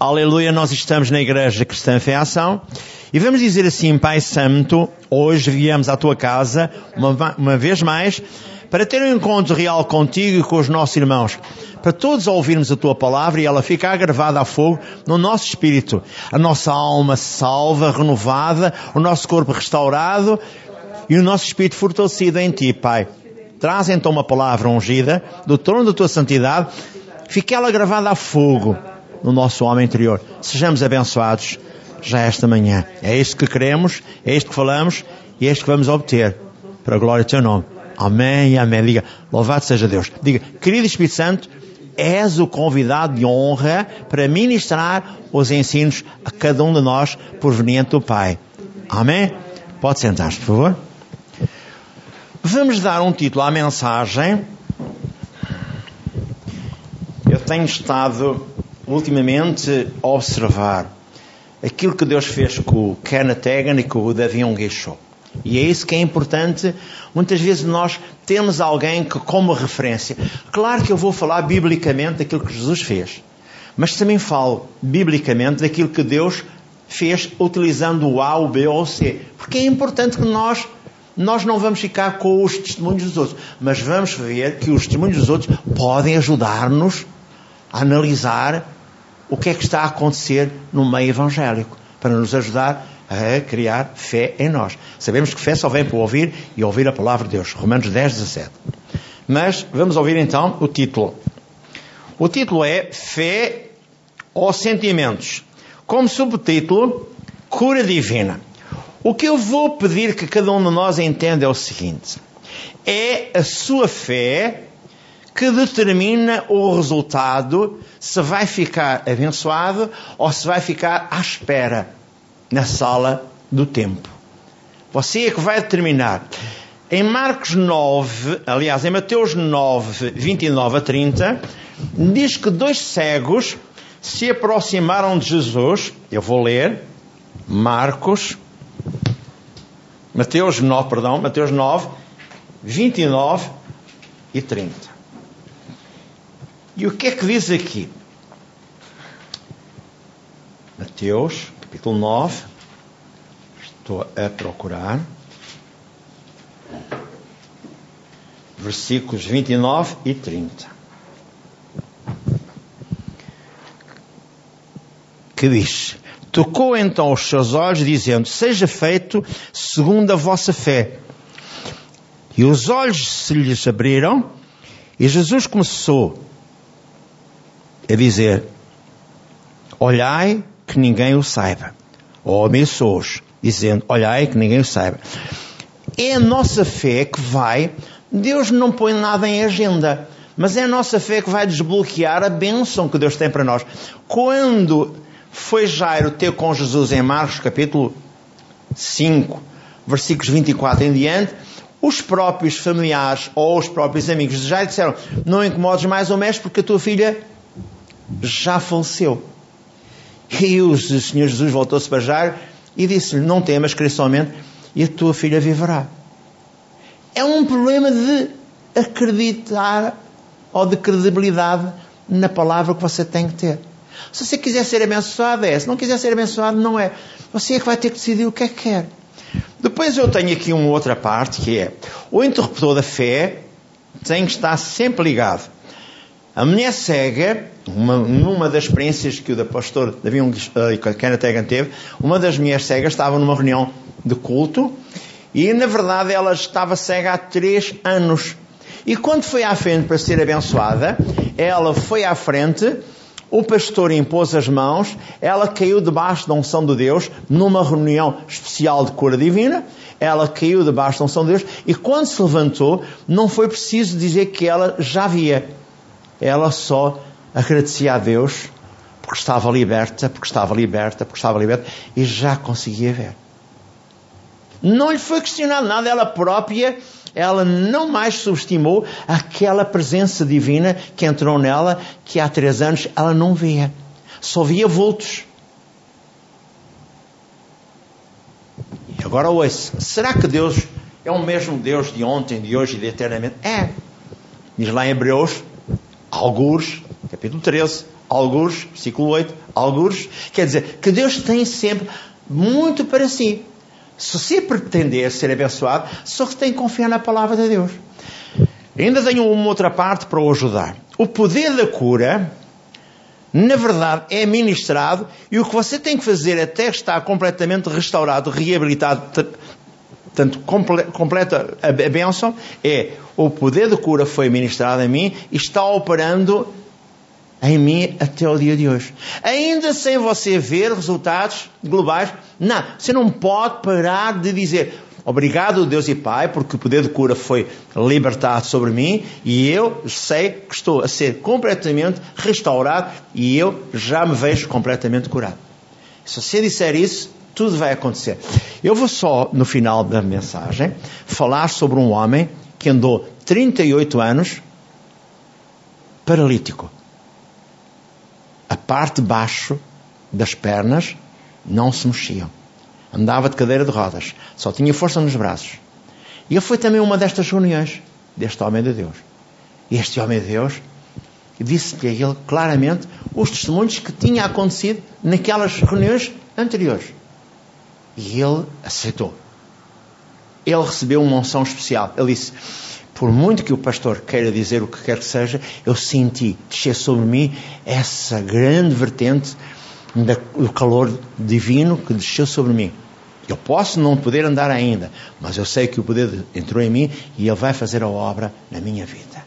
Aleluia, nós estamos na Igreja Cristã Fé em Ação e vamos dizer assim: Pai Santo, hoje viemos à Tua casa, uma vez mais, para ter um encontro real contigo e com os nossos irmãos, para todos ouvirmos a Tua Palavra e ela ficar gravada a fogo no nosso espírito, a nossa alma salva, renovada, o nosso corpo restaurado e o nosso espírito fortalecido em Ti, Pai. Traz então uma palavra ungida do trono da Tua santidade, fique ela gravada a fogo no nosso homem interior. Sejamos abençoados já esta manhã. É isto que queremos, é isto que falamos e é isto que vamos obter para a glória do Teu nome. Amém e amém. Diga, louvado seja Deus. Diga, querido Espírito Santo, és o convidado de honra para ministrar os ensinos a cada um de nós proveniente do Pai. Amém? Pode sentar-se, por favor. Vamos dar um título à mensagem. Eu tenho estado ultimamente a observar aquilo que Deus fez com o Kenneth Hagin e com o David Yonggi Cho. E é isso que é importante, muitas vezes nós temos alguém que como referência. Claro que eu vou falar biblicamente daquilo que Jesus fez, mas também falo biblicamente daquilo que Deus fez utilizando o A, o B ou o C, porque é importante que nós não vamos ficar com os testemunhos dos outros, mas vamos ver que os testemunhos dos outros podem ajudar-nos a analisar o que é que está a acontecer no meio evangélico, para nos ajudar a criar fé em nós. Sabemos que fé só vem para ouvir e ouvir a palavra de Deus. Romanos 10, 17. Mas vamos ouvir então o título. O título é Fé ou Sentimentos. Como subtítulo, Cura Divina. O que eu vou pedir que cada um de nós entenda é o seguinte: é a sua fé que determina o resultado, se vai ficar abençoado ou se vai ficar à espera na sala do tempo. Você é que vai determinar. Em em Mateus 9, 29 a 30, diz que dois cegos se aproximaram de Jesus. Eu vou ler Mateus 9, 29 e 30. E o que é que diz aqui? Mateus, capítulo 9. Estou a procurar. Versículos 29 e 30. Que diz: tocou então os seus olhos, dizendo: seja feito segundo a vossa fé. E os olhos se lhes abriram, e Jesus começou a dizer: olhai que ninguém o saiba. Ou abençoe-os, dizendo: olhai que ninguém o saiba. É a nossa fé que vai. Deus não põe nada em agenda, mas é a nossa fé que vai desbloquear a bênção que Deus tem para nós. Quando foi Jairo ter com Jesus em Marcos capítulo 5, versículos 24 em diante, os próprios familiares ou os próprios amigos de Jairo disseram: não incomodes mais o mestre, porque a tua filha já faleceu. E o Senhor Jesus voltou-se para Jairo e disse-lhe: não temas, crê somente e a tua filha viverá. É um problema de acreditar ou de credibilidade na palavra que você tem que ter. Se você quiser ser abençoado, é. Se não quiser ser abençoado, não é. Você é que vai ter que decidir o que é que quer. Depois eu tenho aqui uma outra parte, que é o interruptor da fé tem que estar sempre ligado. A mulher cega, numa das experiências que o pastor David Kenneth Hagin teve, uma das mulheres cegas estava numa reunião de culto e, na verdade, ela estava cega há 3 anos. E quando foi à frente para ser abençoada, ela foi à frente, o pastor impôs as mãos, ela caiu debaixo da unção de Deus, numa reunião especial de cura divina, ela caiu debaixo da unção de Deus e, quando se levantou, não foi preciso dizer que ela já via. Ela só agradecia a Deus porque estava liberta, porque estava liberta, porque estava liberta e já conseguia ver. Não lhe foi questionado nada, ela não mais subestimou aquela presença divina que entrou nela, que há 3 anos ela não via, só via vultos. E agora ouça, será que Deus é o mesmo Deus de ontem, de hoje e de eternamente? É. Diz lá em Hebreus, Algures, capítulo 13, alguns, versículo 8, alguns, quer dizer, que Deus tem sempre muito para si. Se você pretender ser abençoado, só que tem que confiar na palavra de Deus. Ainda tenho uma outra parte para o ajudar. O poder da cura, na verdade, é ministrado, e o que você tem que fazer até estar completamente restaurado, reabilitado, tanto completa a bênção, é o poder da cura foi ministrado a mim e está operando em mim até o dia de hoje. Ainda sem você ver resultados globais, não, você não pode parar de dizer obrigado Deus e Pai, porque o poder de cura foi libertado sobre mim e eu sei que estou a ser completamente restaurado e eu já me vejo completamente curado. Se você disser isso, tudo vai acontecer. Eu vou só, no final da mensagem, falar sobre um homem que andou 38 anos paralítico. A parte de baixo das pernas não se mexia. Andava de cadeira de rodas. Só tinha força nos braços. E eu fui também a uma destas reuniões deste homem de Deus. E este homem de Deus disse-lhe a ele claramente os testemunhos que tinha acontecido naquelas reuniões anteriores. E ele aceitou. Ele recebeu uma unção especial. Ele disse, por muito que o pastor queira dizer o que quer que seja, eu senti descer sobre mim essa grande vertente do calor divino que desceu sobre mim. Eu posso não poder andar ainda, mas eu sei que o poder entrou em mim e ele vai fazer a obra na minha vida.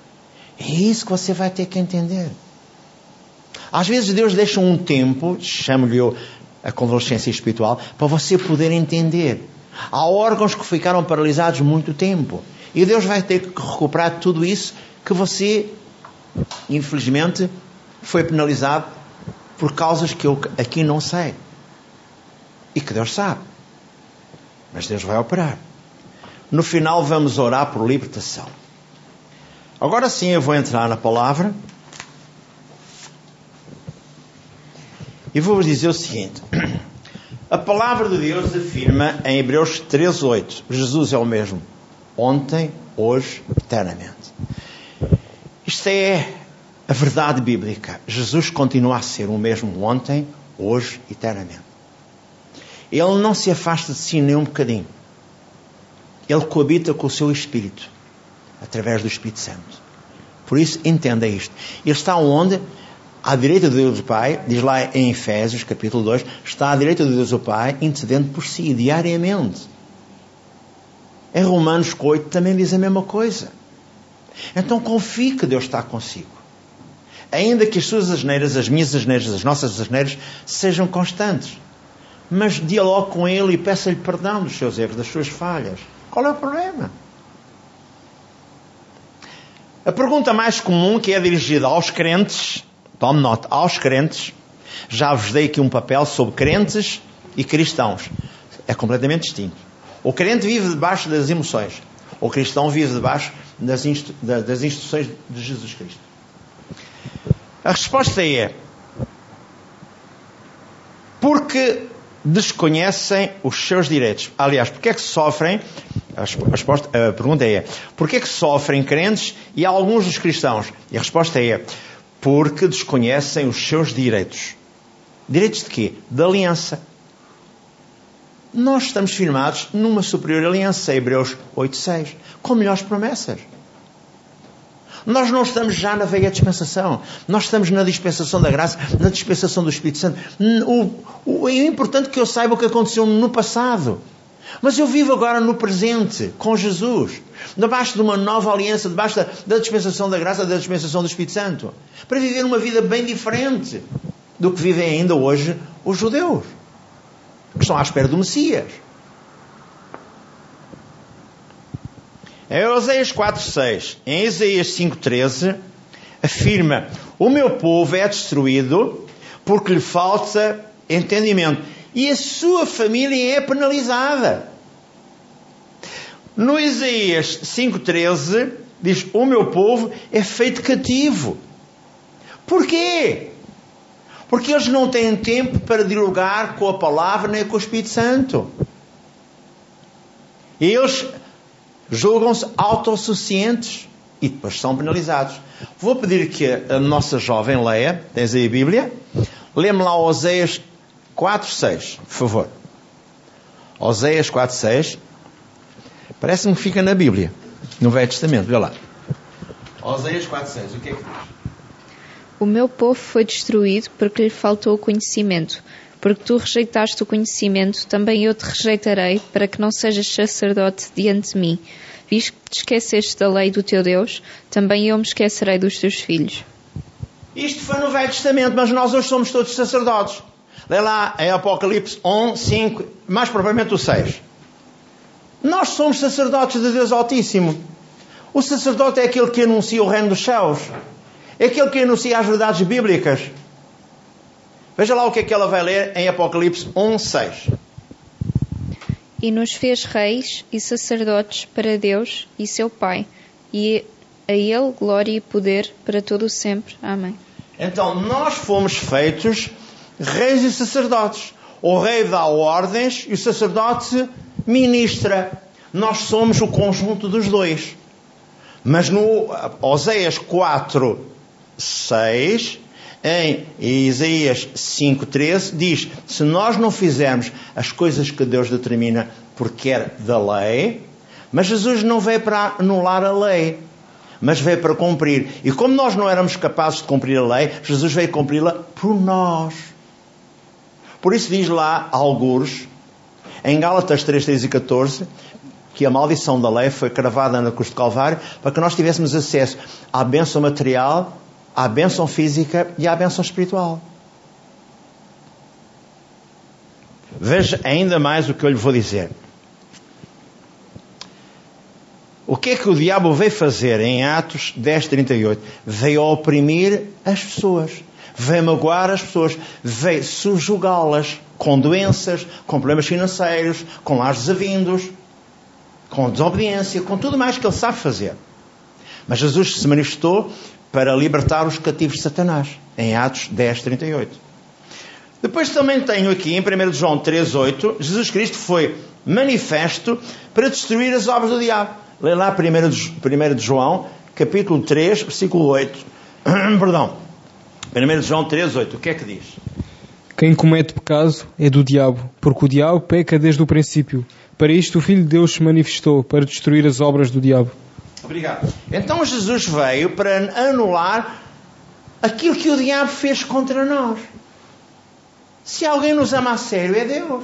É isso que você vai ter que entender. Às vezes Deus deixa um tempo, chamo-lhe eu a convalescência espiritual, para você poder entender. Há órgãos que ficaram paralisados muito tempo. E Deus vai ter que recuperar tudo isso que você, infelizmente, foi penalizado por causas que eu aqui não sei. E que Deus sabe. Mas Deus vai operar. No final vamos orar por libertação. Agora sim eu vou entrar na palavra. E vou-vos dizer o seguinte. A palavra de Deus afirma em Hebreus 3.8. Jesus é o mesmo. Ontem, hoje, eternamente. Isto é a verdade bíblica. Jesus continua a ser o mesmo ontem, hoje, eternamente. Ele não se afasta de si nem um bocadinho. Ele coabita com o seu Espírito. Através do Espírito Santo. Por isso, entenda isto. Ele está onde? À direita de Deus o Pai, diz lá em Efésios, capítulo 2, está à direita de Deus o Pai, intercedendo por si, diariamente. Em Romanos 8 também diz a mesma coisa. Então confie que Deus está consigo. Ainda que as suas asneiras, as minhas asneiras, as nossas asneiras, sejam constantes. Mas dialogue com Ele e peça-lhe perdão dos seus erros, das suas falhas. Qual é o problema? A pergunta mais comum que é dirigida aos crentes... Tome nota, aos crentes, já vos dei aqui um papel sobre crentes e cristãos. É completamente distinto. O crente vive debaixo das emoções. O cristão vive debaixo das instruções de Jesus Cristo. A resposta é... Porque desconhecem os seus direitos. Aliás, porque é que sofrem... A pergunta é... Porque é que sofrem crentes e alguns dos cristãos? E a resposta é... Porque desconhecem os seus direitos. Direitos de quê? Da aliança. Nós estamos firmados numa superior aliança, Hebreus 8.6, com melhores promessas. Nós não estamos já na velha dispensação. Nós estamos na dispensação da graça, na dispensação do Espírito Santo. É importante que eu saiba o que aconteceu no passado. Mas eu vivo agora no presente, com Jesus, debaixo de uma nova aliança, debaixo da dispensação da graça, da dispensação do Espírito Santo, para viver uma vida bem diferente do que vivem ainda hoje os judeus, que estão à espera do Messias. Em Oséias 4.6, em Isaías 5.13, afirma, o meu povo é destruído porque lhe falta entendimento. E a sua família é penalizada. No Isaías 5.13 diz, o meu povo é feito cativo. Porquê? Porque eles não têm tempo para dialogar com a palavra nem com o Espírito Santo. Eles julgam-se autossuficientes e depois são penalizados. Vou pedir que a nossa jovem leia, tens aí a Bíblia, lê-me lá Oséias 4.6, por favor. Oséias 4.6, parece-me que fica na Bíblia, no Velho Testamento, vê lá. Oséias 4.6, o que é que diz? O meu povo foi destruído porque lhe faltou o conhecimento. Porque tu rejeitaste o conhecimento, também eu te rejeitarei, para que não sejas sacerdote diante de mim. Visto que te esqueceste da lei do teu Deus, também eu me esquecerei dos teus filhos. Isto foi no Velho Testamento, mas nós hoje somos todos sacerdotes. Lê lá em Apocalipse 1, 5, mais propriamente o 6. Nós somos sacerdotes de Deus Altíssimo. O sacerdote é aquele que anuncia o reino dos céus. É aquele que anuncia as verdades bíblicas. Veja lá o que é que ela vai ler em Apocalipse 1.6. E nos fez reis e sacerdotes para Deus e seu Pai, e a Ele glória e poder para todo o sempre. Amém. Então, nós fomos feitos reis e sacerdotes. O rei dá ordens e o sacerdote ministra. Nós somos o conjunto dos dois. Mas no Oséias 4.6... em Isaías 5.13 diz, se nós não fizermos as coisas que Deus determina por quer da lei, mas Jesus não veio para anular a lei, mas veio para cumprir. E como nós não éramos capazes de cumprir a lei, Jesus veio cumpri-la por nós. Por isso diz lá, algures, em Gálatas 3.13 e 14, que a maldição da lei foi cravada na cruz do Calvário para que nós tivéssemos acesso à bênção material, à bênção física e à bênção espiritual. Veja ainda mais o que eu lhe vou dizer. O que é que o diabo veio fazer em Atos 10:38? Veio oprimir as pessoas, veio magoar as pessoas, veio subjugá-las com doenças, com problemas financeiros, com lares desavindos, com desobediência, com tudo mais que ele sabe fazer. Mas Jesus se manifestou para libertar os cativos de Satanás, em Atos 10:38. Depois também tenho aqui, em 1 João 3:8, Jesus Cristo foi manifesto para destruir as obras do diabo. Lê lá 1 João, capítulo 3, versículo 8. 1 João 3:8, o que é que diz? Quem comete pecado é do diabo, porque o diabo peca desde o princípio. Para isto o Filho de Deus se manifestou, para destruir as obras do diabo. Obrigado. Então Jesus veio para anular aquilo que o diabo fez contra nós. Se alguém nos ama a sério, é Deus.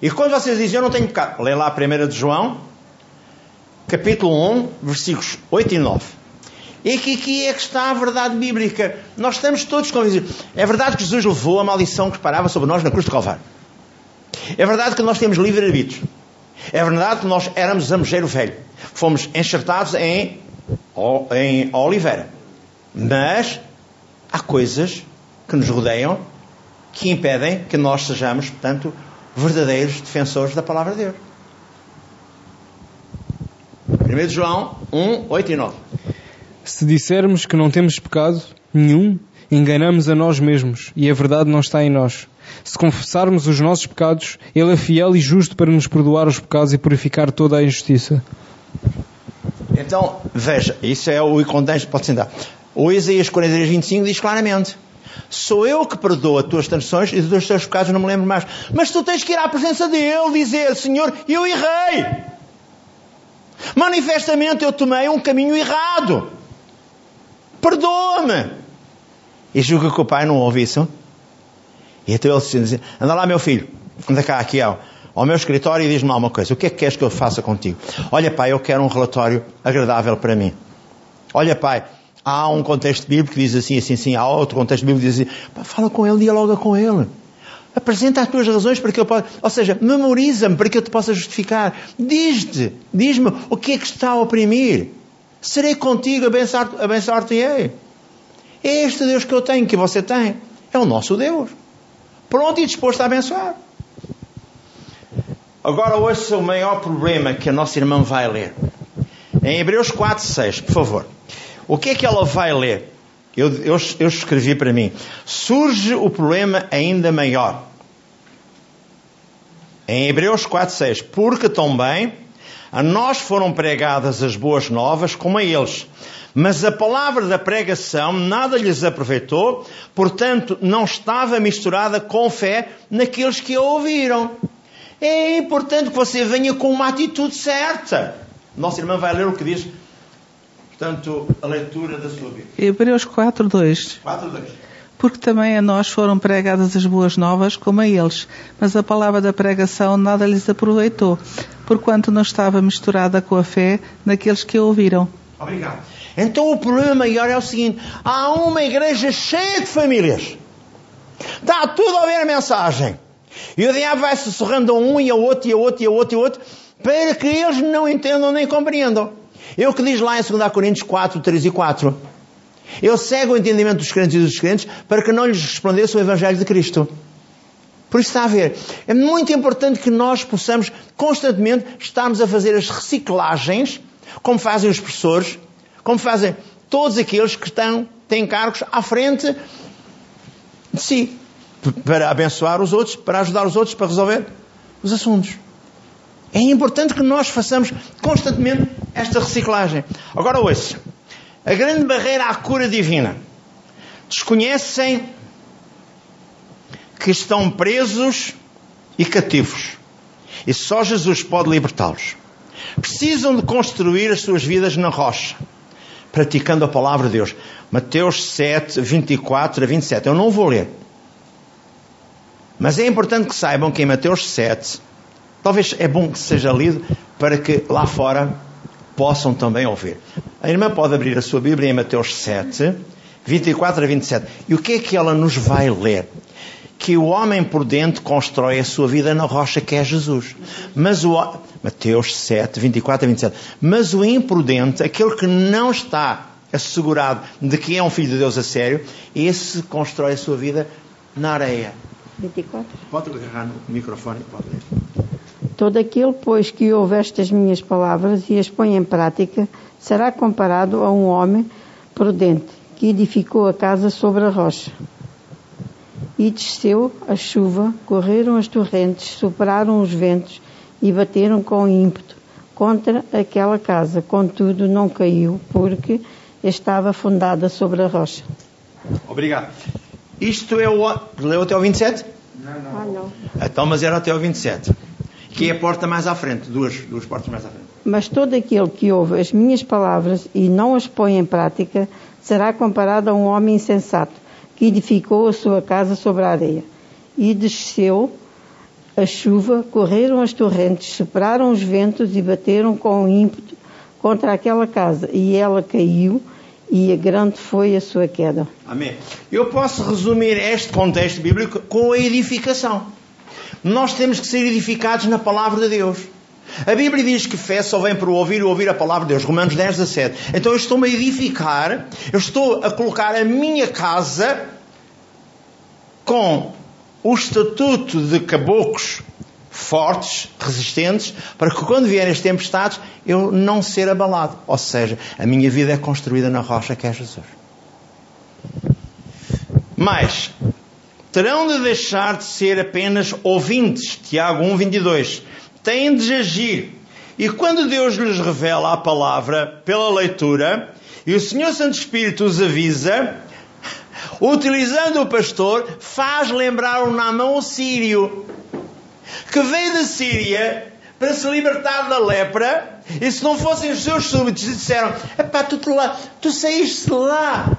E quando vocês dizem, eu não tenho pecado, lê lá 1 João, capítulo 1, versículos 8 e 9. E que aqui é que está a verdade bíblica. Nós estamos todos convencidos. É verdade que Jesus levou a maldição que parava sobre nós na cruz do Calvário. É verdade que nós temos livre-arbítrio. É verdade que nós éramos zamejeiro velho. Fomos enxertados em oliveira. Mas há coisas que nos rodeiam que impedem que nós sejamos, portanto, verdadeiros defensores da palavra de Deus. 1 João 1, 8 e 9. Se dissermos que não temos pecado nenhum, enganamos a nós mesmos e a verdade não está em nós. Se confessarmos os nossos pecados, Ele é fiel e justo para nos perdoar os pecados e purificar toda a injustiça. Então, veja, isso é o contexto que pode sentar. O Isaías 43:25 diz claramente, sou eu que perdoo as tuas transgressões e dos teus pecados não me lembro mais. Mas tu tens que ir à presença dEle dizer, Senhor, eu errei. Manifestamente eu tomei um caminho errado. Perdoa-me. E julga que o Pai não ouve isso? E então ele se diz, anda lá meu filho, anda cá aqui ao meu escritório e diz-me lá uma coisa, o que é que queres que eu faça contigo? Olha pai, eu quero um relatório agradável para mim. Olha pai, há um contexto bíblico que diz assim, assim, assim, há outro contexto bíblico que diz assim, pá, fala com ele, dialoga com ele. Apresenta as tuas razões para que eu possa, ou seja, memoriza-me para que eu te possa justificar. Diz-me o que é que está a oprimir. Serei contigo, abençoar-te-ei. É este Deus que eu tenho, que você tem. É o nosso Deus. Pronto e disposto a abençoar. Agora ouça o maior problema que a nossa irmã vai ler. Em Hebreus 4:6, por favor. O que é que ela vai ler? Eu escrevi para mim. Surge o problema ainda maior. Em Hebreus 4:6. Porque também A nós foram pregadas as boas novas como a eles, mas a palavra da pregação nada lhes aproveitou, portanto não estava misturada com fé naqueles que a ouviram. É importante que você venha com uma atitude certa. Nossa irmã vai ler o que diz, portanto, a leitura da sua Bíblia. Hebreus 4:2. 4:2. Porque também a nós foram pregadas as boas novas, como a eles, mas a palavra da pregação nada lhes aproveitou, porquanto não estava misturada com a fé naqueles que a ouviram. Obrigado. Então o problema maior é o seguinte: há uma igreja cheia de famílias, está tudo a ouvir a mensagem, e o diabo vai sussurrando a um e a outro e a outro e a outro e a outro, para que eles não entendam nem compreendam. É o que diz lá em 2 Coríntios 4:3-4. Eu cego o entendimento dos crentes e dos crentes para que não lhes respondesse o Evangelho de Cristo. Por isso está a ver. É muito importante que nós possamos constantemente estarmos a fazer as reciclagens, como fazem os professores, como fazem todos aqueles que têm cargos à frente de si, para abençoar os outros, para ajudar os outros, para resolver os assuntos. É importante que nós façamos constantemente esta reciclagem. Agora ouça. A grande barreira à cura divina. Desconhecem que estão presos e cativos. E só Jesus pode libertá-los. Precisam de construir as suas vidas na rocha, praticando a palavra de Deus. Mateus 7:24-27. Eu não vou ler. Mas é importante que saibam que em Mateus 7, talvez é bom que seja lido para que lá fora possam também ouvir. A irmã pode abrir a sua Bíblia em Mateus 7:24-27. E o que é que ela nos vai ler? Que o homem prudente constrói a sua vida na rocha que é Jesus. Mateus 7:24-27. Mas o imprudente, aquele que não está assegurado de que é um filho de Deus a sério, esse constrói a sua vida na areia. 24. Pode agarrar no microfone e pode ler. Todo aquele, pois, que ouve estas minhas palavras e as põe em prática, será comparado a um homem prudente, que edificou a casa sobre a rocha. E desceu a chuva, correram as torrentes, sopraram os ventos e bateram com ímpeto contra aquela casa. Contudo, não caiu, porque estava fundada sobre a rocha. Obrigado. Isto é o... Leu até o 27? Não. Então, mas era até o 27. Que é a porta mais à frente, duas portas mais à frente. Mas todo aquele que ouve as minhas palavras e não as põe em prática, será comparado a um homem insensato, que edificou a sua casa sobre a areia. E desceu a chuva, correram as torrentes, sopraram os ventos e bateram com ímpeto contra aquela casa. E ela caiu, e a grande foi a sua queda. Amém. Eu posso resumir este contexto bíblico com a edificação. Nós temos que ser edificados na palavra de Deus. A Bíblia diz que fé só vem por ouvir a palavra de Deus. Romanos 10:17. Então eu estou-me a edificar, eu estou a colocar a minha casa com o estatuto de caboclos fortes, resistentes, para que quando vierem as tempestades eu não ser abalado. Ou seja, a minha vida é construída na rocha que é Jesus. Mas terão de deixar de ser apenas ouvintes. Tiago 1:22. Têm de agir. E quando Deus lhes revela a palavra pela leitura, e o Senhor Santo Espírito os avisa, utilizando o pastor, faz lembrar o Naaman, o sírio, que veio da Síria para se libertar da lepra, e se não fossem os seus súbitos, disseram: "Epá, tu saíste lá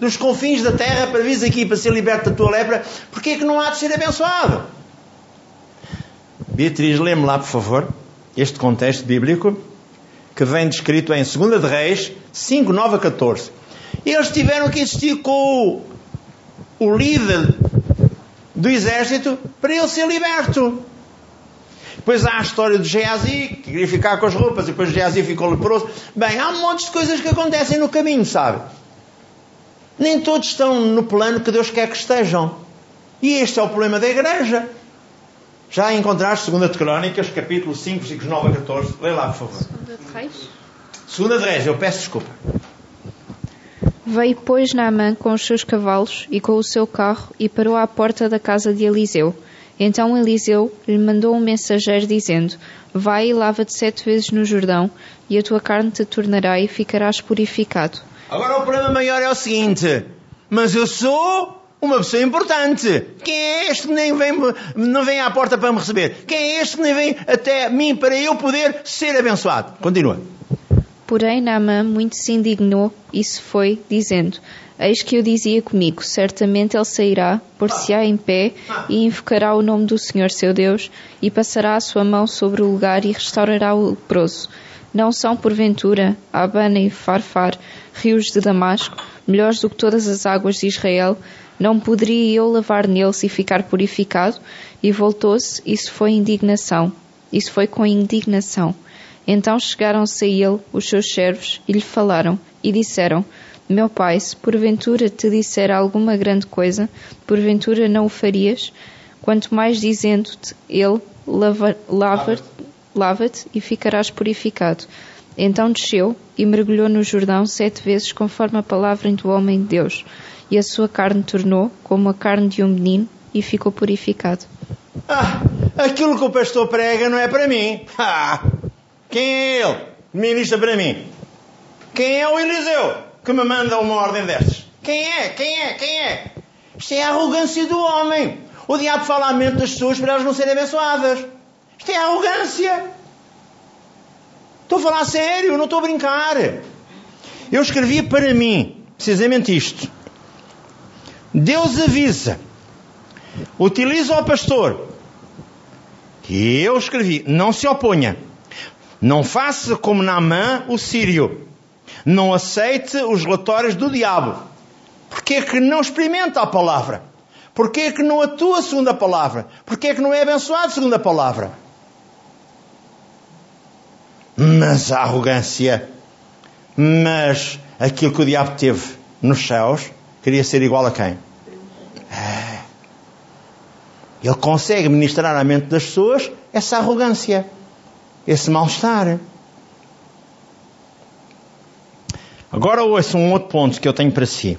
dos confins da terra para vir aqui para ser liberto da tua lepra, porque é que não há de ser abençoado?" Beatriz, lê-me lá por favor este contexto bíblico que vem descrito em 2 Reis 5:9-14. Eles tiveram que insistir com o líder do exército para ele ser liberto. Depois há a história de Geazi, que queria ficar com as roupas, e depois Geazi ficou leproso. Bem, há um monte de coisas que acontecem no caminho, sabe? Nem todos estão no plano que Deus quer que estejam. E este é o problema da igreja. Já encontraste 2 Crónicas, capítulo 5:9-14. Lê lá, por favor. 2 Reis, eu peço desculpa. Veio, pois, Naaman com os seus cavalos e com o seu carro e parou à porta da casa de Eliseu. Então Eliseu lhe mandou um mensageiro dizendo: Vai e lava-te 7 vezes no Jordão, e a tua carne te tornará e ficarás purificado. Agora o problema maior é o seguinte: mas eu sou uma pessoa importante. Quem é este que nem vem, não vem à porta para me receber? Quem é este que nem vem até mim para eu poder ser abençoado? Continua. Porém Naaman muito se indignou e se foi, dizendo: Eis que eu dizia comigo, certamente ele sairá, pôr-se-á em pé e invocará o nome do Senhor seu Deus e passará a sua mão sobre o lugar e restaurará o leproso. Não são, porventura, Abana e Farfar, rios de Damasco, melhores do que todas as águas de Israel? Não poderia eu lavar neles e ficar purificado? E voltou-se, isso foi com indignação. Então chegaram-se a ele os seus servos e lhe falaram e disseram: Meu pai, se porventura te disser alguma grande coisa, porventura não o farias? Quanto mais dizendo-te ele: lava-te e ficarás purificado. Então desceu e mergulhou no Jordão 7 vezes conforme a palavra do homem de Deus, e a sua carne tornou como a carne de um menino e ficou purificado. Aquilo que o pastor prega não é para mim. Quem é ele? Ministra para mim. Quem é o Eliseu que me manda uma ordem destas? Quem é? Isto é a arrogância do homem. O diabo fala à mente das pessoas para elas não serem abençoadas. Isto é a arrogância. Estou a falar sério, não estou a brincar. Eu escrevi para mim precisamente isto: Deus avisa, utiliza o pastor. E eu escrevi: não se oponha. Não faça como Naaman, o sírio. Não aceite os relatórios do diabo. Porquê que não experimenta a palavra? Porquê que não atua segundo a palavra? Porquê que não é abençoado segundo a palavra? Mas a arrogância. Mas aquilo que o diabo teve nos céus, queria ser igual a quem? Ele consegue ministrar à mente das pessoas essa arrogância, esse mal-estar. Agora ouço um outro ponto que eu tenho para si: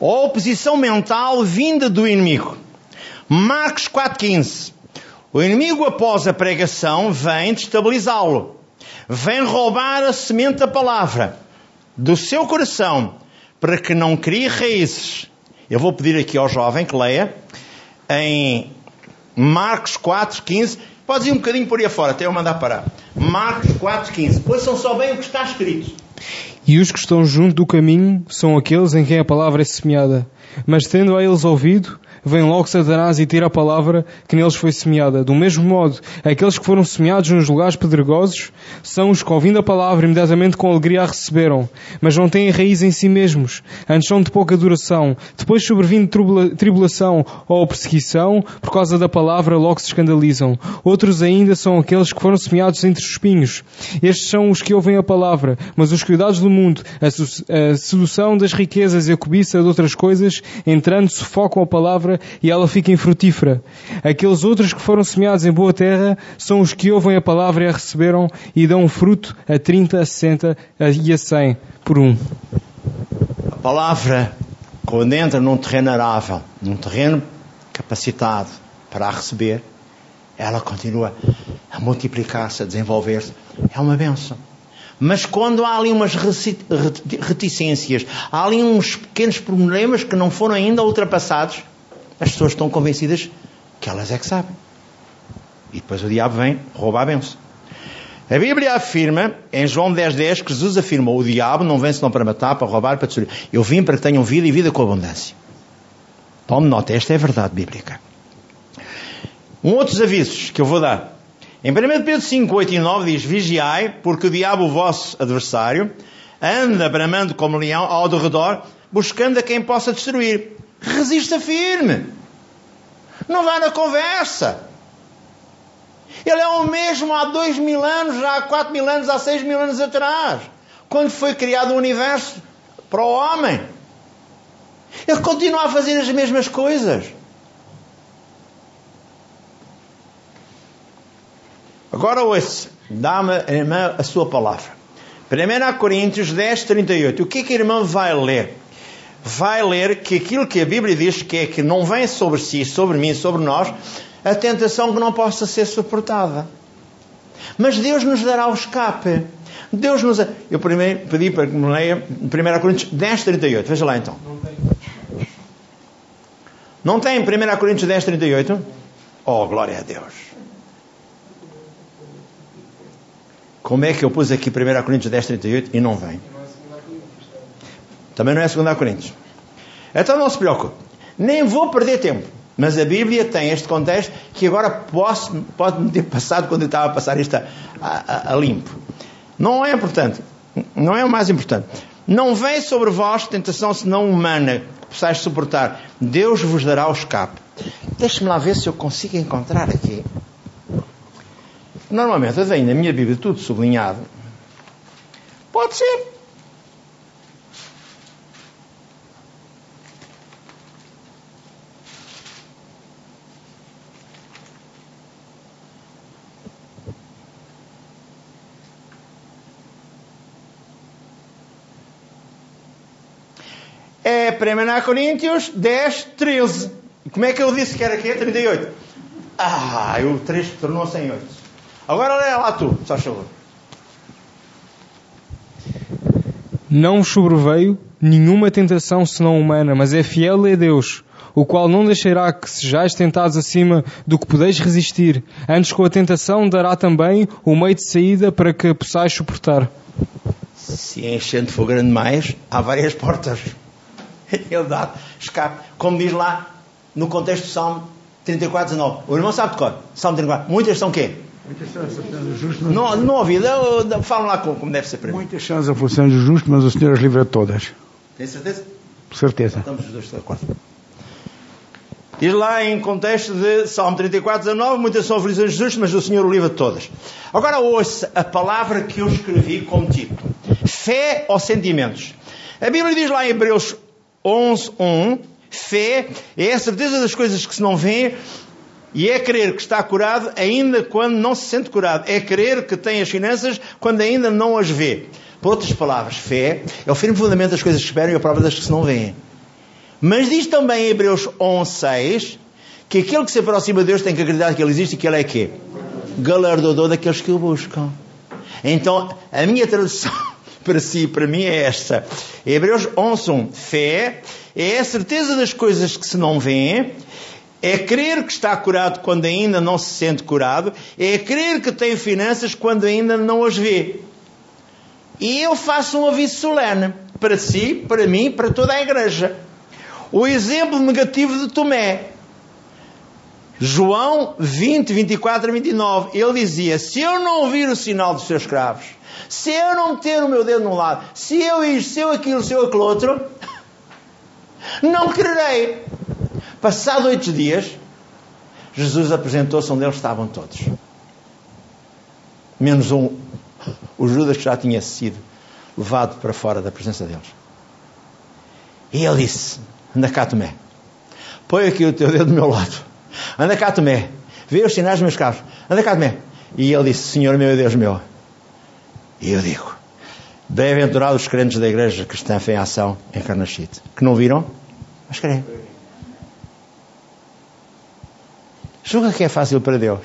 a oposição mental vinda do inimigo. Marcos 4,15. O inimigo, após a pregação, vem destabilizá-lo, vem roubar a semente da palavra do seu coração para que não crie raízes. Eu vou pedir aqui ao jovem que leia em Marcos 4,15. Podes ir um bocadinho por aí afora, até eu mandar parar. Marcos 4,15. Pois são só bem o que está escrito. E os que estão junto do caminho são aqueles em quem a palavra é semeada. Mas tendo a eles ouvido, vem logo Satanás e tira a palavra que neles foi semeada. Do mesmo modo, aqueles que foram semeados nos lugares pedregosos são os que, ouvindo a palavra, imediatamente com alegria a receberam, mas não têm raiz em si mesmos. Antes são de pouca duração. Depois, sobrevindo tribulação ou perseguição, por causa da palavra, logo se escandalizam. Outros ainda são aqueles que foram semeados entre os espinhos. Estes são os que ouvem a palavra, mas os cuidados do mundo, a sedução das riquezas e a cobiça de outras coisas, entrando, sufocam a palavra e ela fica infrutífera. Aqueles outros que foram semeados em boa terra são os que ouvem a palavra e a receberam e dão fruto a 30, a 60 e a 100 por um. A palavra, quando entra num terreno arável, num terreno capacitado para a receber, ela continua a multiplicar-se, a desenvolver-se. É uma bênção. Mas quando há ali umas reticências, há ali uns pequenos problemas que não foram ainda ultrapassados, as pessoas estão convencidas que elas é que sabem. E depois o diabo vem roubar a bênção. A Bíblia afirma, em João 10:10, que Jesus afirmou: o diabo não vem senão para matar, para roubar, para destruir. Eu vim para que tenham vida e vida com abundância. Tome nota, esta é a verdade bíblica. Outros avisos que eu vou dar. Em 1 Pedro 5:8-9 diz: Vigiai, porque o diabo, o vosso adversário, anda bramando como leão ao de redor, buscando a quem possa destruir. Resista firme. Não vá na conversa. Ele é o mesmo há 2000 anos, já há 4000 anos, há 6000 anos atrás, quando foi criado o universo para o homem. Ele continua a fazer as mesmas coisas. Agora ouça, dá-me a irmã a sua palavra. 1 Coríntios 10:38. O que é que a irmã vai ler? Vai ler que aquilo que a Bíblia diz que é que não vem sobre si, sobre mim, sobre nós, a tentação que não possa ser suportada. Mas Deus nos dará o escape. Deus nos... Eu primeiro pedi para que me leia 1 Coríntios 10:38. Veja lá então. Não tem 1 Coríntios 10:38? Oh, glória a Deus. Como é que eu pus aqui 1 Coríntios 10:38 e não vem? Também não é 2 Coríntios. Então não se preocupe. Nem vou perder tempo. Mas a Bíblia tem este contexto que agora pode-me ter passado quando eu estava a passar isto a limpo. Não é importante. Não é o mais importante. Não vem sobre vós tentação senão humana que possais suportar. Deus vos dará o escape. Deixe-me lá ver se eu consigo encontrar aqui. Normalmente eu tenho na minha Bíblia tudo sublinhado. Pode ser. É 1 Coríntios 10:13. Como é que eu disse que era aqui? 38. Ah, o 3 tornou-se em 8. Agora olha lá tu, só favor. Não sobreveio nenhuma tentação senão humana, mas é fiel é Deus, o qual não deixará que sejais tentados acima do que podeis resistir. Antes com a tentação dará também o meio de saída para que possais suportar. Se a enchente for grande mais, há várias portas. Ele dá escape, como diz lá no contexto do Salmo 34:19. O irmão sabe de cor, Salmo 34. Muitas são quê? Muitas são as aflições do justo. Não ouvi, falam lá como deve ser para mim. Muitas são as aflições do justo, mas o Senhor as livra todas. Tem certeza? Por certeza. Estamos os dois de acordo. Diz lá em contexto de Salmo 34:19, muitas são as aflições do justo, mas o Senhor o livra todas. Agora ouça a palavra que eu escrevi como título: fé ou sentimentos. A Bíblia diz lá em Hebreus 11:1, fé é a certeza das coisas que se não vê e é crer que está curado ainda quando não se sente curado. É crer que tem as finanças quando ainda não as vê. Por outras palavras, fé é o firme fundamento das coisas que esperam e a prova das que se não vêem. Mas diz também em Hebreus 11:6 que aquele que se aproxima de Deus tem que acreditar que Ele existe e que Ele é quê? Galardoador daqueles que o buscam. Então, a minha tradução para si e para mim é esta. Hebreus 11:1. Fé é a certeza das coisas que se não vêem, é crer que está curado quando ainda não se sente curado, é crer que tem finanças quando ainda não as vê. E eu faço um aviso solene para si, para mim, para toda a igreja. O exemplo negativo de Tomé. João 20:24-29. Ele dizia: se eu não ouvir o sinal dos seus cravos, se eu não meter o meu dedo num lado, se eu isto, se eu aquilo, se eu aquele outro, não crerei. Passado 8 dias, Jesus apresentou-se onde eles estavam todos, menos um, o Judas, que já tinha sido levado para fora da presença deles. E ele disse: anda cá, Tomé, põe aqui o teu dedo do meu lado, anda cá, Tomé, vê os sinais dos meus cravos, anda cá, Tomé. E ele disse: Senhor meu e Deus meu. E eu digo: bem-aventurados os crentes da Igreja Cristã Fé em Ação em Carnachite, que não viram, mas creem. Julga que é fácil para Deus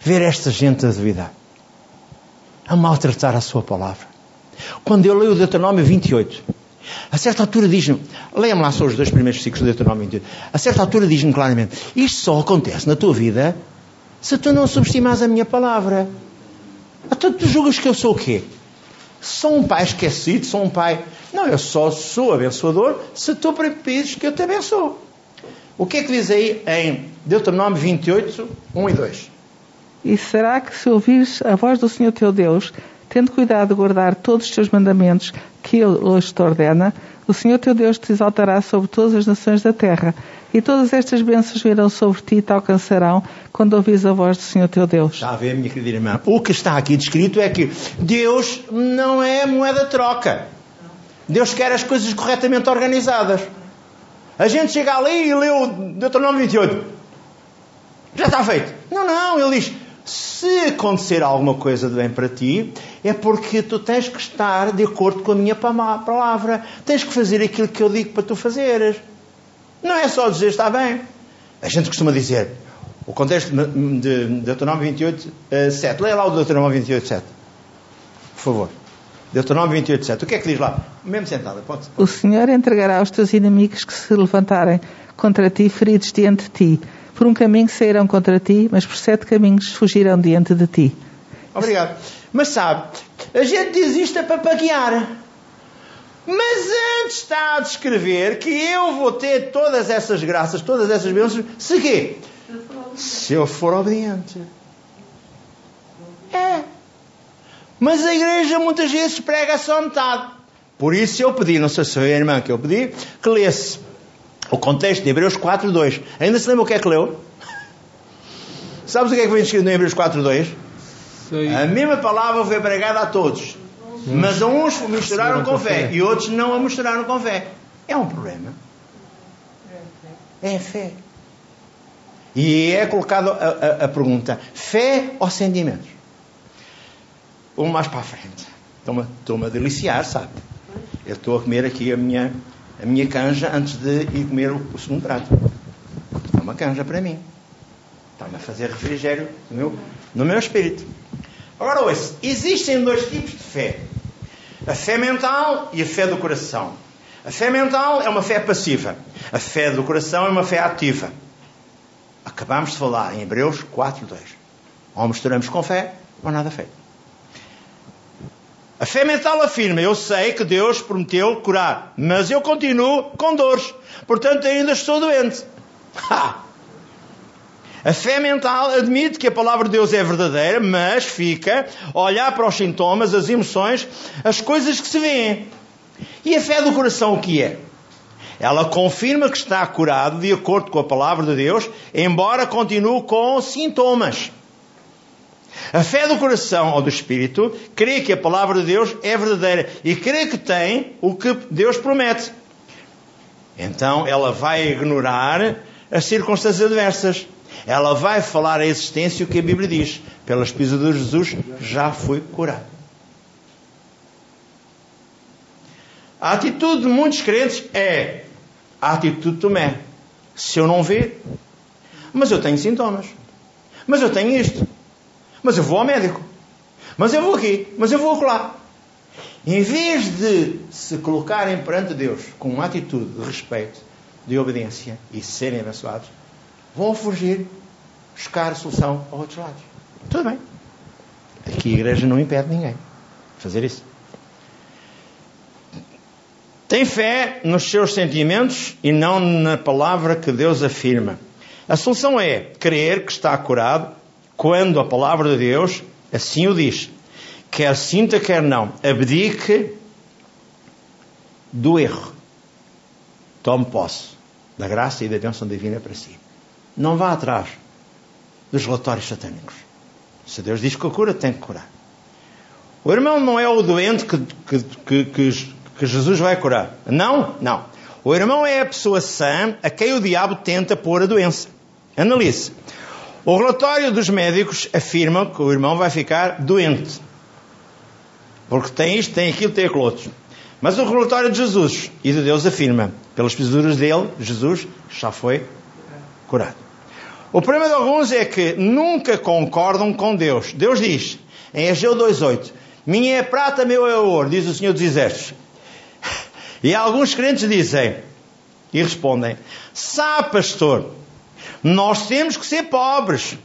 ver esta gente a duvidar, a maltratar a sua palavra? Quando eu leio o Deuteronômio 28, a certa altura diz-me, leia-me lá só os 2 primeiros versículos do Deuteronômio 28, a certa altura diz-me claramente: isto só acontece na tua vida se tu não subestimas a minha palavra. Então tu julgas que eu sou o quê? Sou um pai esquecido, sou um pai... Não, eu só sou abençoador se tu pedires que eu te abençoo. O que é que diz aí em Deuteronômio 28:1-2? E será que se ouvires a voz do Senhor teu Deus, tendo cuidado de guardar todos os teus mandamentos que Ele hoje te ordena, o Senhor teu Deus te exaltará sobre todas as nações da terra, e todas estas bênçãos virão sobre ti e te alcançarão quando ouvires a voz do Senhor teu Deus. Está a ver, minha querida irmã? O que está aqui descrito é que Deus não é moeda de troca. Deus quer as coisas corretamente organizadas. A gente chega ali e lê o Deuteronômio 28. Já está feito. Não, ele diz: se acontecer alguma coisa de bem para ti, é porque tu tens que estar de acordo com a minha palavra. Tens que fazer aquilo que eu digo para tu fazeres. Não é só dizer está bem. A gente costuma dizer: O contexto de Deuteronômio 28, 7. Leia lá o Deuteronômio 28, 7. Por favor. Deuteronômio 28, 7. O que é que diz lá? Mesmo sentada. Pode. O Senhor entregará aos teus inimigos que se levantarem contra ti, feridos diante de ti. Por um caminho sairão contra ti, mas por 7 caminhos fugirão diante de ti. Obrigado. Mas sabe, a gente diz isto a papaguear. Mas antes está a descrever que eu vou ter todas essas graças, todas essas bênçãos. Se quê? Se eu for obediente. É. Mas a igreja muitas vezes prega só metade. Por isso eu pedi, não sei se foi a irmã que eu pedi, que lesse o contexto de Hebreus 4.2. Ainda se lembra o que é que leu? Sabes o que é que vem escrito em Hebreus 4.2? A mesma palavra foi pregada a todos. Mas uns misturaram com fé e outros não a misturaram com fé. É um problema. É fé. E é colocada a pergunta: fé ou sentimentos? Um mais para a frente. Estou-me a deliciar, sabe? Eu estou a comer aqui a minha canja antes de ir comer o segundo prato. É uma canja para mim. Está-me a fazer refrigério no meu espírito. Agora ouça, existem 2 tipos de fé. A fé mental e a fé do coração. A fé mental é uma fé passiva. A fé do coração é uma fé ativa. Acabamos de falar em Hebreus 4.2. Ou misturamos com fé, ou nada feito. A fé mental afirma: eu sei que Deus prometeu curar, mas eu continuo com dores. Portanto, ainda estou doente. Ha! A fé mental admite que a palavra de Deus é verdadeira, mas fica a olhar para os sintomas, as emoções, as coisas que se veem. E a fé do coração o que é? Ela confirma que está curado de acordo com a palavra de Deus, embora continue com sintomas. A fé do coração ou do espírito crê que a palavra de Deus é verdadeira e crê que tem o que Deus promete. Então ela vai ignorar as circunstâncias adversas. Ela vai falar a existência o que a Bíblia diz. Pelas pisaduras de Jesus já foi curado. A atitude de muitos crentes é a atitude de Tomé. Se eu não ver, mas eu tenho sintomas. Mas eu tenho isto. Mas eu vou ao médico. Mas eu vou aqui. Mas eu vou acolá. Em vez de se colocarem perante Deus com uma atitude de respeito, de obediência e serem abençoados, vão fugir, buscar a solução a outros lados. Tudo bem. Aqui a igreja não impede ninguém fazer isso. Tem fé nos seus sentimentos e não na palavra que Deus afirma. A solução é crer que está curado quando a palavra de Deus assim o diz. Quer sinta, quer não. Abdique do erro. Tome posse da graça e da bênção divina para si. Não vá atrás dos relatórios satânicos. Se Deus diz que a cura, tem que curar. O irmão não é o doente que Jesus vai curar. Não. O irmão é a pessoa sã a quem o diabo tenta pôr a doença. Analise. O relatório dos médicos afirma que o irmão vai ficar doente. Porque tem isto, tem aquilo, tem aquilo outro. Mas o relatório de Jesus e de Deus afirma: pelas pisaduras dele, Jesus já foi curado. O problema de alguns é que nunca concordam com Deus. Deus diz, em Ageu 2.8, minha é a prata, meu é o ouro, diz o Senhor dos Exércitos. E alguns crentes dizem, e respondem, sabe, pastor, nós temos que ser pobres,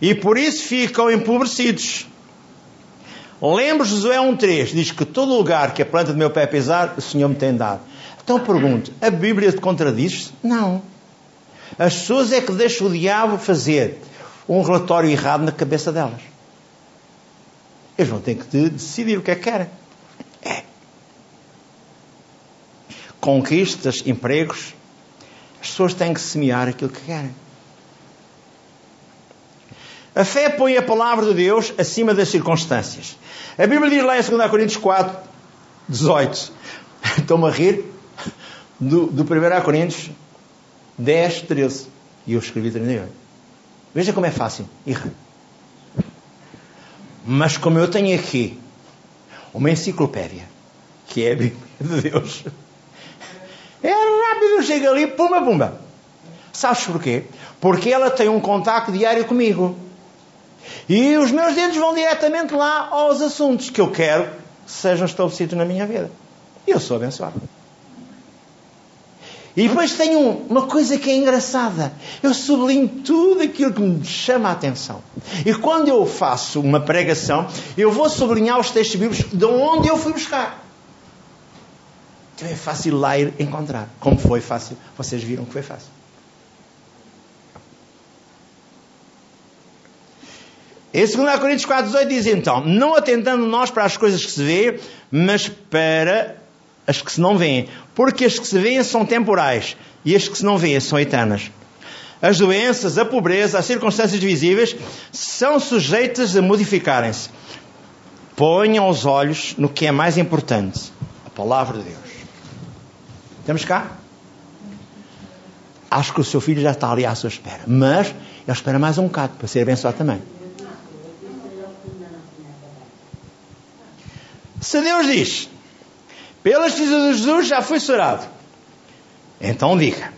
e por isso ficam empobrecidos. Lembro Josué 1.3, diz que todo lugar que a planta do meu pé pisar, o Senhor me tem dado. Então pergunto, a Bíblia te contradiz? Não. As pessoas é que deixam o diabo fazer um relatório errado na cabeça delas. Eles não têm que decidir o que é que querem. É. Conquistas, empregos. As pessoas têm que semear aquilo que querem. A fé põe a palavra de Deus acima das circunstâncias. A Bíblia diz lá em 2 Coríntios 4, 18. Estou-me a rir do 1 Coríntios 10, 13. E eu escrevi 38. Veja como é fácil errar. Mas como eu tenho aqui uma enciclopédia, que é a Bíblia de Deus, é rápido, eu chego ali, pumba, pumba. Sabes porquê? Porque ela tem um contacto diário comigo. E os meus dedos vão diretamente lá aos assuntos que eu quero que sejam estabelecidos na minha vida. E eu sou abençoado. E depois tem uma coisa que é engraçada. Eu sublinho tudo aquilo que me chama a atenção. E quando eu faço uma pregação, eu vou sublinhar os textos bíblicos de onde eu fui buscar. Então é fácil lá ir encontrar. Como foi fácil? Vocês viram que foi fácil. Em 2 Coríntios 4,18 diz então: não atentando nós para as coisas que se vê, mas para as que se não veem. Porque as que se veem são temporais e as que se não veem são eternas. As doenças, a pobreza, as circunstâncias visíveis são sujeitas a modificarem-se. Ponham os olhos no que é mais importante: a palavra de Deus. Estamos cá? Acho que o seu filho já está ali à sua espera. Mas ele espera mais um bocado para ser abençoado também. Se Deus diz: pelas feridas de Jesus já fui sarado, então diga: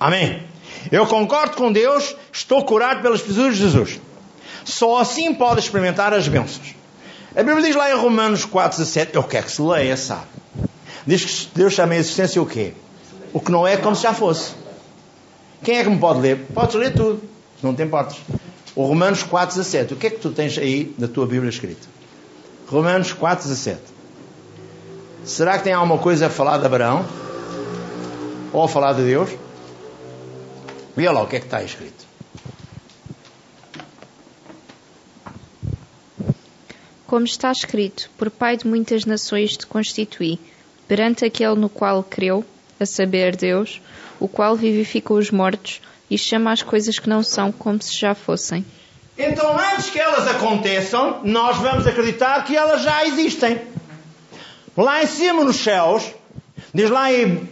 amém. Eu concordo com Deus, estou curado pelas feridas de Jesus. Só assim pode experimentar as bênçãos. A Bíblia diz lá em Romanos 4,17, eu quero que se leia, sabe? Diz que Deus chama a existência o quê? O que não é como se já fosse. Quem é que me pode ler? Podes ler tudo, não te importes. O Romanos 4,17, o que é que tu tens aí da tua Bíblia escrita? Romanos 4,17. Será que tem alguma coisa a falar de Abraão? Ou a falar de Deus? Vê lá o que é que está escrito. Como está escrito: por pai de muitas nações te constituí, perante aquele no qual creu, a saber Deus, o qual vivificou os mortos e chama as coisas que não são como se já fossem. Então, antes que elas aconteçam, nós vamos acreditar que elas já existem. Lá em cima nos céus, diz lá em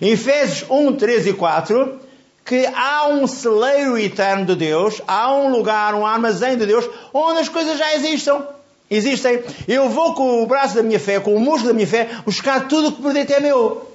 Efésios 1, 13 e 4, que há um celeiro eterno de Deus, há um lugar, um armazém de Deus, onde as coisas já existem. Eu vou com o braço da minha fé, com o músculo da minha fé, buscar tudo o que por dentro é meu.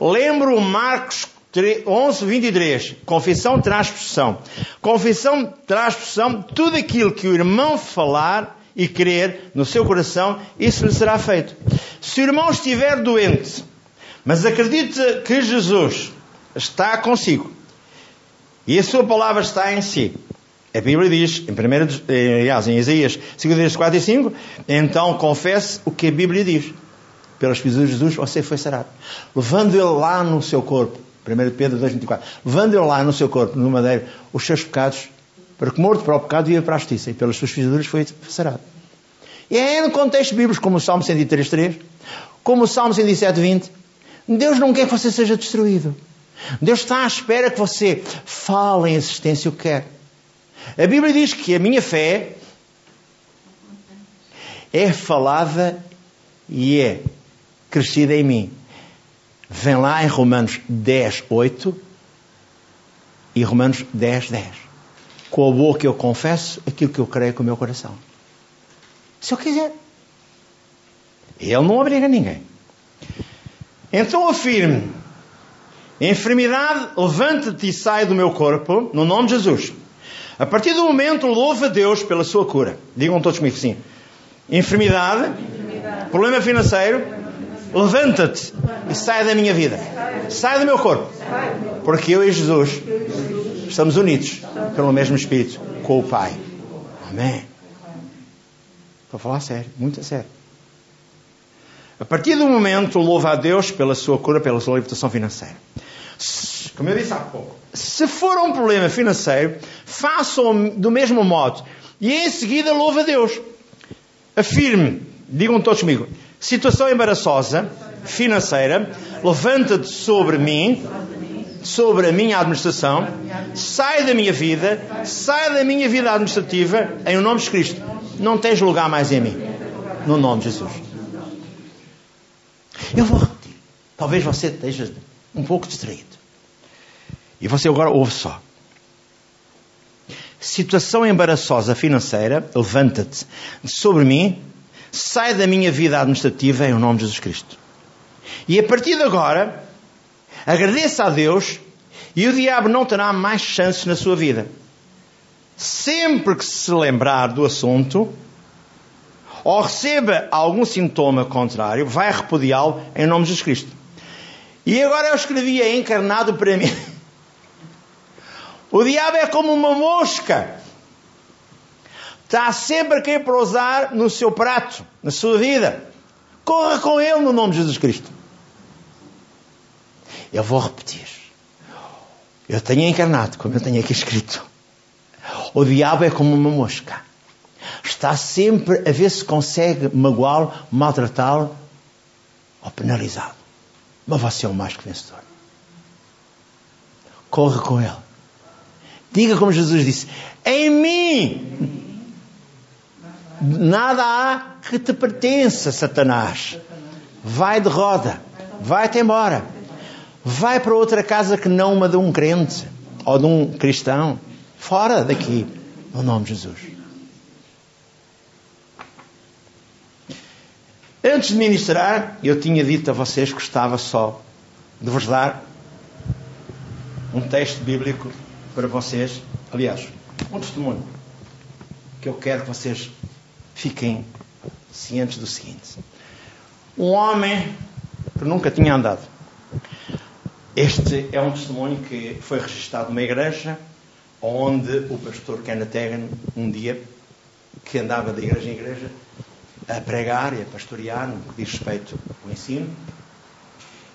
Lembro Marcos 11:23, confissão traz expressão. Confissão traz expressão. Tudo aquilo que o irmão falar e crer no seu coração, isso lhe será feito. Se o irmão estiver doente, mas acredita que Jesus está consigo e a sua palavra está em si, a Bíblia diz em Isaías 53:4-5, então confesse o que a Bíblia diz: pelas feridas de Jesus você foi sarado, levando ele lá no seu corpo. 1 Pedro 2,24. Levando ele lá no seu corpo, no madeiro, os seus pecados, para que morto para o pecado ia para a justiça, e pelas suas feriduras foi sarado. E é no contexto bíblico, como o Salmo 103,3, como o Salmo 117,20, Deus não quer que você seja destruído. Deus está à espera que você fale em existência o que quer. A Bíblia diz que a minha fé é falada e é crescida em mim. Vem lá em Romanos 10:8 e Romanos 10:10. Com a boca eu confesso aquilo que eu creio com o meu coração. Se eu quiser. Ele não obriga ninguém. Então afirme: enfermidade, levante-te e sai do meu corpo, no nome de Jesus. A partir do momento, louve a Deus pela sua cura. Digam todos comigo assim: enfermidade. Problema financeiro, levanta-te e sai da minha vida. Sai do meu corpo. Porque eu e Jesus estamos unidos pelo mesmo Espírito, com o Pai. Amém. Estou a falar sério, muito a sério. A partir do momento, louva a Deus pela sua cura, pela sua libertação financeira. Como eu disse há pouco, se for um problema financeiro, faça-o do mesmo modo. E em seguida louva a Deus. Afirme, digam todos comigo: situação embaraçosa, financeira, levanta-te sobre mim, sobre a minha administração, sai da minha vida administrativa, em o nome de Cristo. Não tens lugar mais em mim. No nome de Jesus. Eu vou repetir. Talvez você esteja um pouco distraído. E você agora ouve só. Situação embaraçosa, financeira, levanta-te sobre mim, sai da minha vida administrativa em nome de Jesus Cristo. E a partir de agora, agradeça a Deus e o diabo não terá mais chances na sua vida. Sempre que se lembrar do assunto ou receba algum sintoma contrário, vai repudiá-lo em nome de Jesus Cristo. E agora eu escrevi é encarnado para mim. O diabo é como uma mosca. Está sempre a querer pousar no seu prato, na sua vida. Corra com ele no nome de Jesus Cristo. Eu vou repetir. Eu tenho encarnado, como eu tenho aqui escrito. O diabo é como uma mosca. Está sempre a ver se consegue magoá-lo, maltratá-lo ou penalizá-lo. Mas você é o mais que vencedor. Corra com ele. Diga como Jesus disse: em mim nada há que te pertença, Satanás. Vai de roda. Vai-te embora. Vai para outra casa que não uma de um crente ou de um cristão. Fora daqui, no nome de Jesus. Antes de ministrar, eu tinha dito a vocês que gostava só de vos dar um texto bíblico para vocês. Aliás, um testemunho que eu quero que vocês fiquem cientes do seguinte. Um homem que nunca tinha andado. Este é um testemunho que foi registado numa igreja onde o pastor Kenneth Hagin, um dia, que andava de igreja em igreja, a pregar e a pastorear no que diz respeito ao ensino.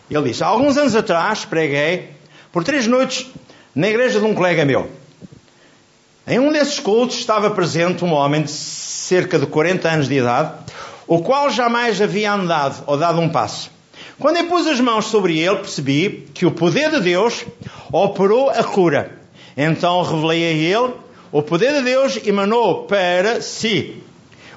Ele disse: há alguns anos atrás preguei por 3 noites na igreja de um colega meu. Em um desses cultos estava presente um homem de cerca de 40 anos de idade, o qual jamais havia andado ou dado um passo. Quando eu pus as mãos sobre ele, percebi que o poder de Deus operou a cura. Então revelei a ele: o poder de Deus emanou para si.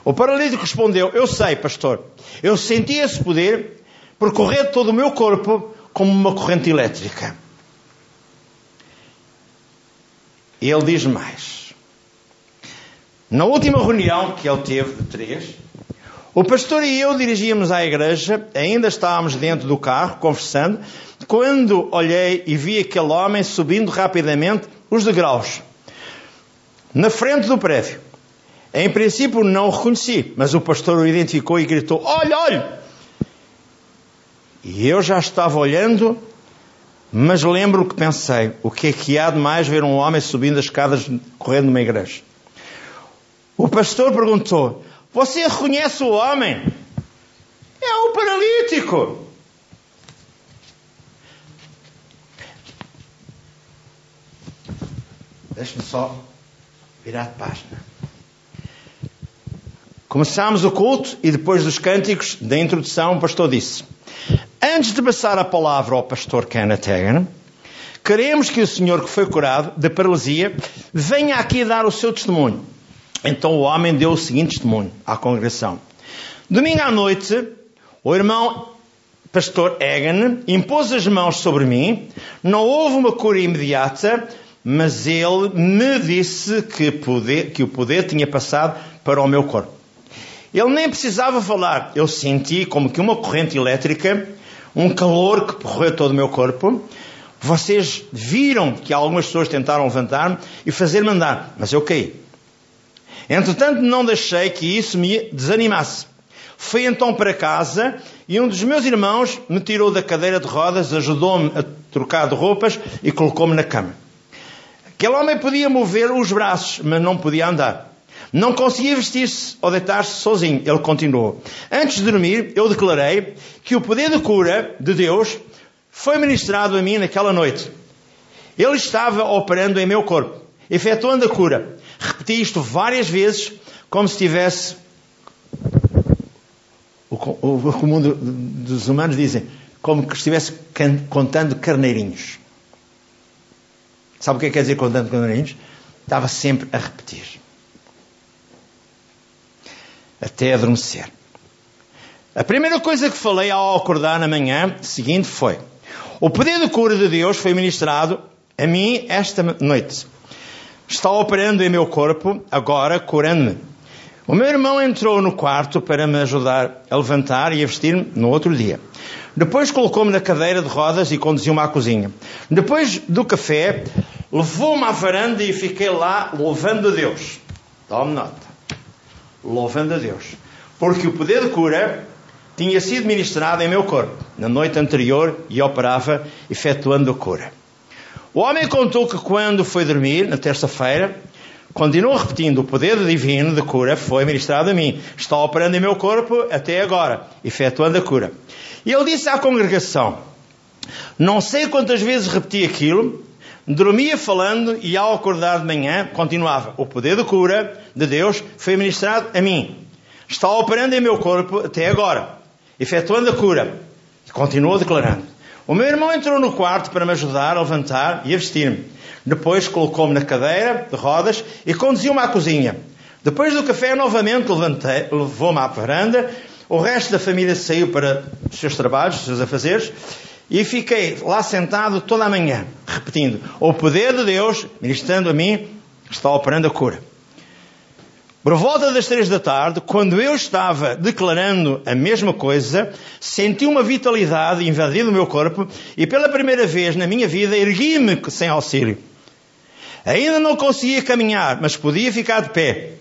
O paralítico respondeu: eu sei, pastor. Eu senti esse poder percorrer todo o meu corpo como uma corrente elétrica. Ele diz mais. Na última reunião que ele teve de 3, o pastor e eu dirigíamos à igreja, ainda estávamos dentro do carro, conversando, quando olhei e vi aquele homem subindo rapidamente os degraus, na frente do prédio. Em princípio não o reconheci, mas o pastor o identificou e gritou: olhe, olhe! E eu já estava olhando, mas lembro que pensei: o que é que há de mais ver um homem subindo as escadas correndo numa igreja? O pastor perguntou: você reconhece o homem? É um paralítico! Deixe-me só virar de página. Começámos o culto e depois dos cânticos da introdução, o pastor disse: antes de passar a palavra ao pastor Kenneth Hagin, queremos que o senhor que foi curado de paralisia venha aqui dar o seu testemunho. Então o homem deu o seguinte testemunho à congregação. Domingo à noite, o irmão pastor Hagin impôs as mãos sobre mim. Não houve uma cura imediata, mas ele me disse que o poder tinha passado para o meu corpo. Ele nem precisava falar. Eu senti como que uma corrente elétrica, um calor que percorreu todo o meu corpo. Vocês viram que algumas pessoas tentaram levantar-me e fazer-me andar, mas eu caí. Entretanto, não deixei que isso me desanimasse. Fui então para casa e um dos meus irmãos me tirou da cadeira de rodas, ajudou-me a trocar de roupas e colocou-me na cama. Aquele homem podia mover os braços, mas não podia andar. Não conseguia vestir-se ou deitar-se sozinho. Ele continuou: antes de dormir, eu declarei que o poder de cura de Deus foi ministrado a mim naquela noite. Ele estava operando em meu corpo, efetuando a cura. Repeti isto várias vezes, como se tivesse... O comum dos humanos dizem, como que estivesse contando carneirinhos. Sabe o que é que quer dizer contando carneirinhos? Estava sempre a repetir. Até adormecer. A primeira coisa que falei ao acordar na manhã seguinte foi: o poder de cura de Deus foi ministrado a mim esta noite. Está operando em meu corpo, agora curando-me. O meu irmão entrou no quarto para me ajudar a levantar e a vestir-me no outro dia. Depois colocou-me na cadeira de rodas e conduziu-me à cozinha. Depois do café, levou-me à varanda e fiquei lá louvando a Deus. Tome nota. Louvando a Deus. Porque o poder de cura tinha sido ministrado em meu corpo na noite anterior e operava, efetuando a cura. O homem contou que quando foi dormir, na terça-feira, continuou repetindo, o poder divino de cura foi ministrado a mim. Está operando em meu corpo até agora, efetuando a cura. E ele disse à congregação, não sei quantas vezes repeti aquilo, dormia falando e ao acordar de manhã continuava. O poder de cura de Deus foi ministrado a mim. Está operando em meu corpo até agora, efetuando a cura. E continuou declarando. O meu irmão entrou no quarto para me ajudar a levantar e a vestir-me. Depois colocou-me na cadeira de rodas e conduziu-me à cozinha. Depois do café, novamente levou-me à varanda. O resto da família saiu para os seus trabalhos, os seus afazeres. E fiquei lá sentado toda a manhã, repetindo. O poder de Deus, ministrando a mim, está operando a cura. Por volta das 3 da tarde, quando eu estava declarando a mesma coisa, senti uma vitalidade invadir o meu corpo e pela primeira vez na minha vida ergui-me sem auxílio. Ainda não conseguia caminhar, mas podia ficar de pé.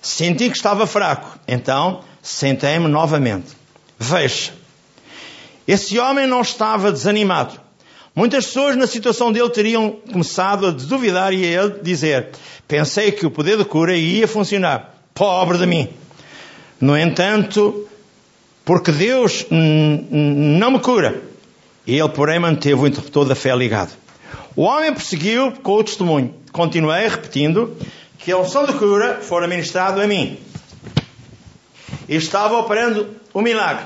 Senti que estava fraco. Então, sentei-me novamente. Veja, esse homem não estava desanimado. Muitas pessoas na situação dele teriam começado a duvidar e a dizer, pensei que o poder de cura ia funcionar. Pobre de mim. No entanto, porque Deus não me cura. Ele, porém, manteve o interruptor da fé ligado. O homem prosseguiu com o testemunho. Continuei repetindo que a unção de cura fora ministrada a mim. E estava operando o milagre.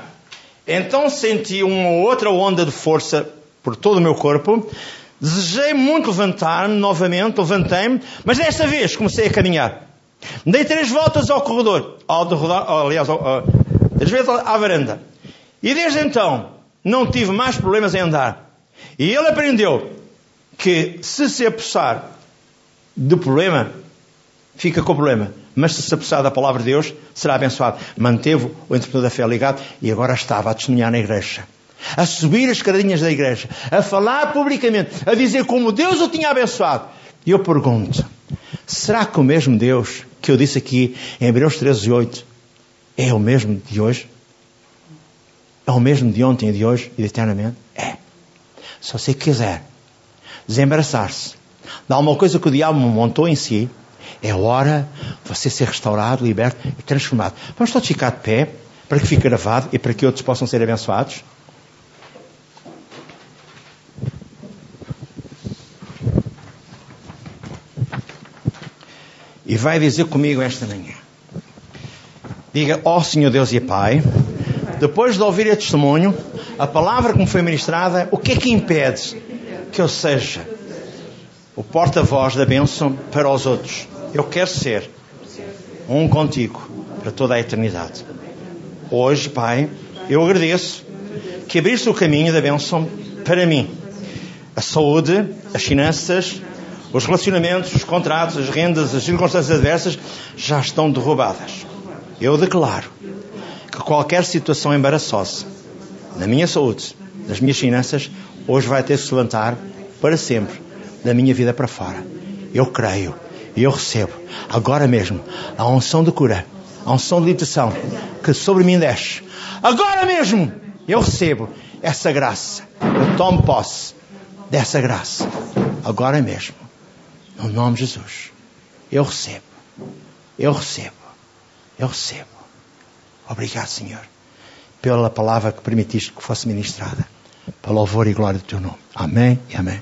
Então senti uma outra onda de força por todo o meu corpo, desejei muito levantar-me, novamente levantei-me, mas desta vez comecei a caminhar. Dei 3 voltas ao corredor, à varanda. E desde então, não tive mais problemas em andar. E ele aprendeu que se apossar do problema, fica com o problema. Mas se apossar da palavra de Deus, será abençoado. Manteve o interpretor da fé ligado e agora estava a testemunhar na igreja. A subir as escadinhas da igreja, a falar publicamente, a dizer como Deus o tinha abençoado. E eu pergunto, será que o mesmo Deus que eu disse aqui em Hebreus 13:8 é o mesmo de hoje? É o mesmo de ontem e de hoje e de eternamente? É. Se você quiser desembaraçar-se de alguma coisa que o diabo montou em si, é hora de você ser restaurado, liberto e transformado. Vamos todos ficar de pé para que fique gravado e para que outros possam ser abençoados. E vai dizer comigo esta manhã. Diga, ó Senhor Deus e Pai, depois de ouvir o testemunho, a palavra que me foi ministrada, o que é que impede que eu seja o porta-voz da bênção para os outros? Eu quero ser um contigo para toda a eternidade. Hoje, Pai, eu agradeço que abriste o caminho da bênção para mim. A saúde, as finanças, os relacionamentos, os contratos, as rendas, as circunstâncias adversas já estão derrubadas. Eu declaro que qualquer situação embaraçosa na minha saúde, nas minhas finanças, hoje vai ter que se levantar para sempre da minha vida para fora. Eu creio e eu recebo agora mesmo a unção de cura, a unção de libertação que sobre mim desce. Agora mesmo eu recebo essa graça. Eu tomo posse dessa graça. Agora mesmo. No nome de Jesus. Eu recebo. Eu recebo. Eu recebo. Obrigado, Senhor, pela palavra que permitiste que fosse ministrada. Para louvor e glória do Teu nome. Amém e amém.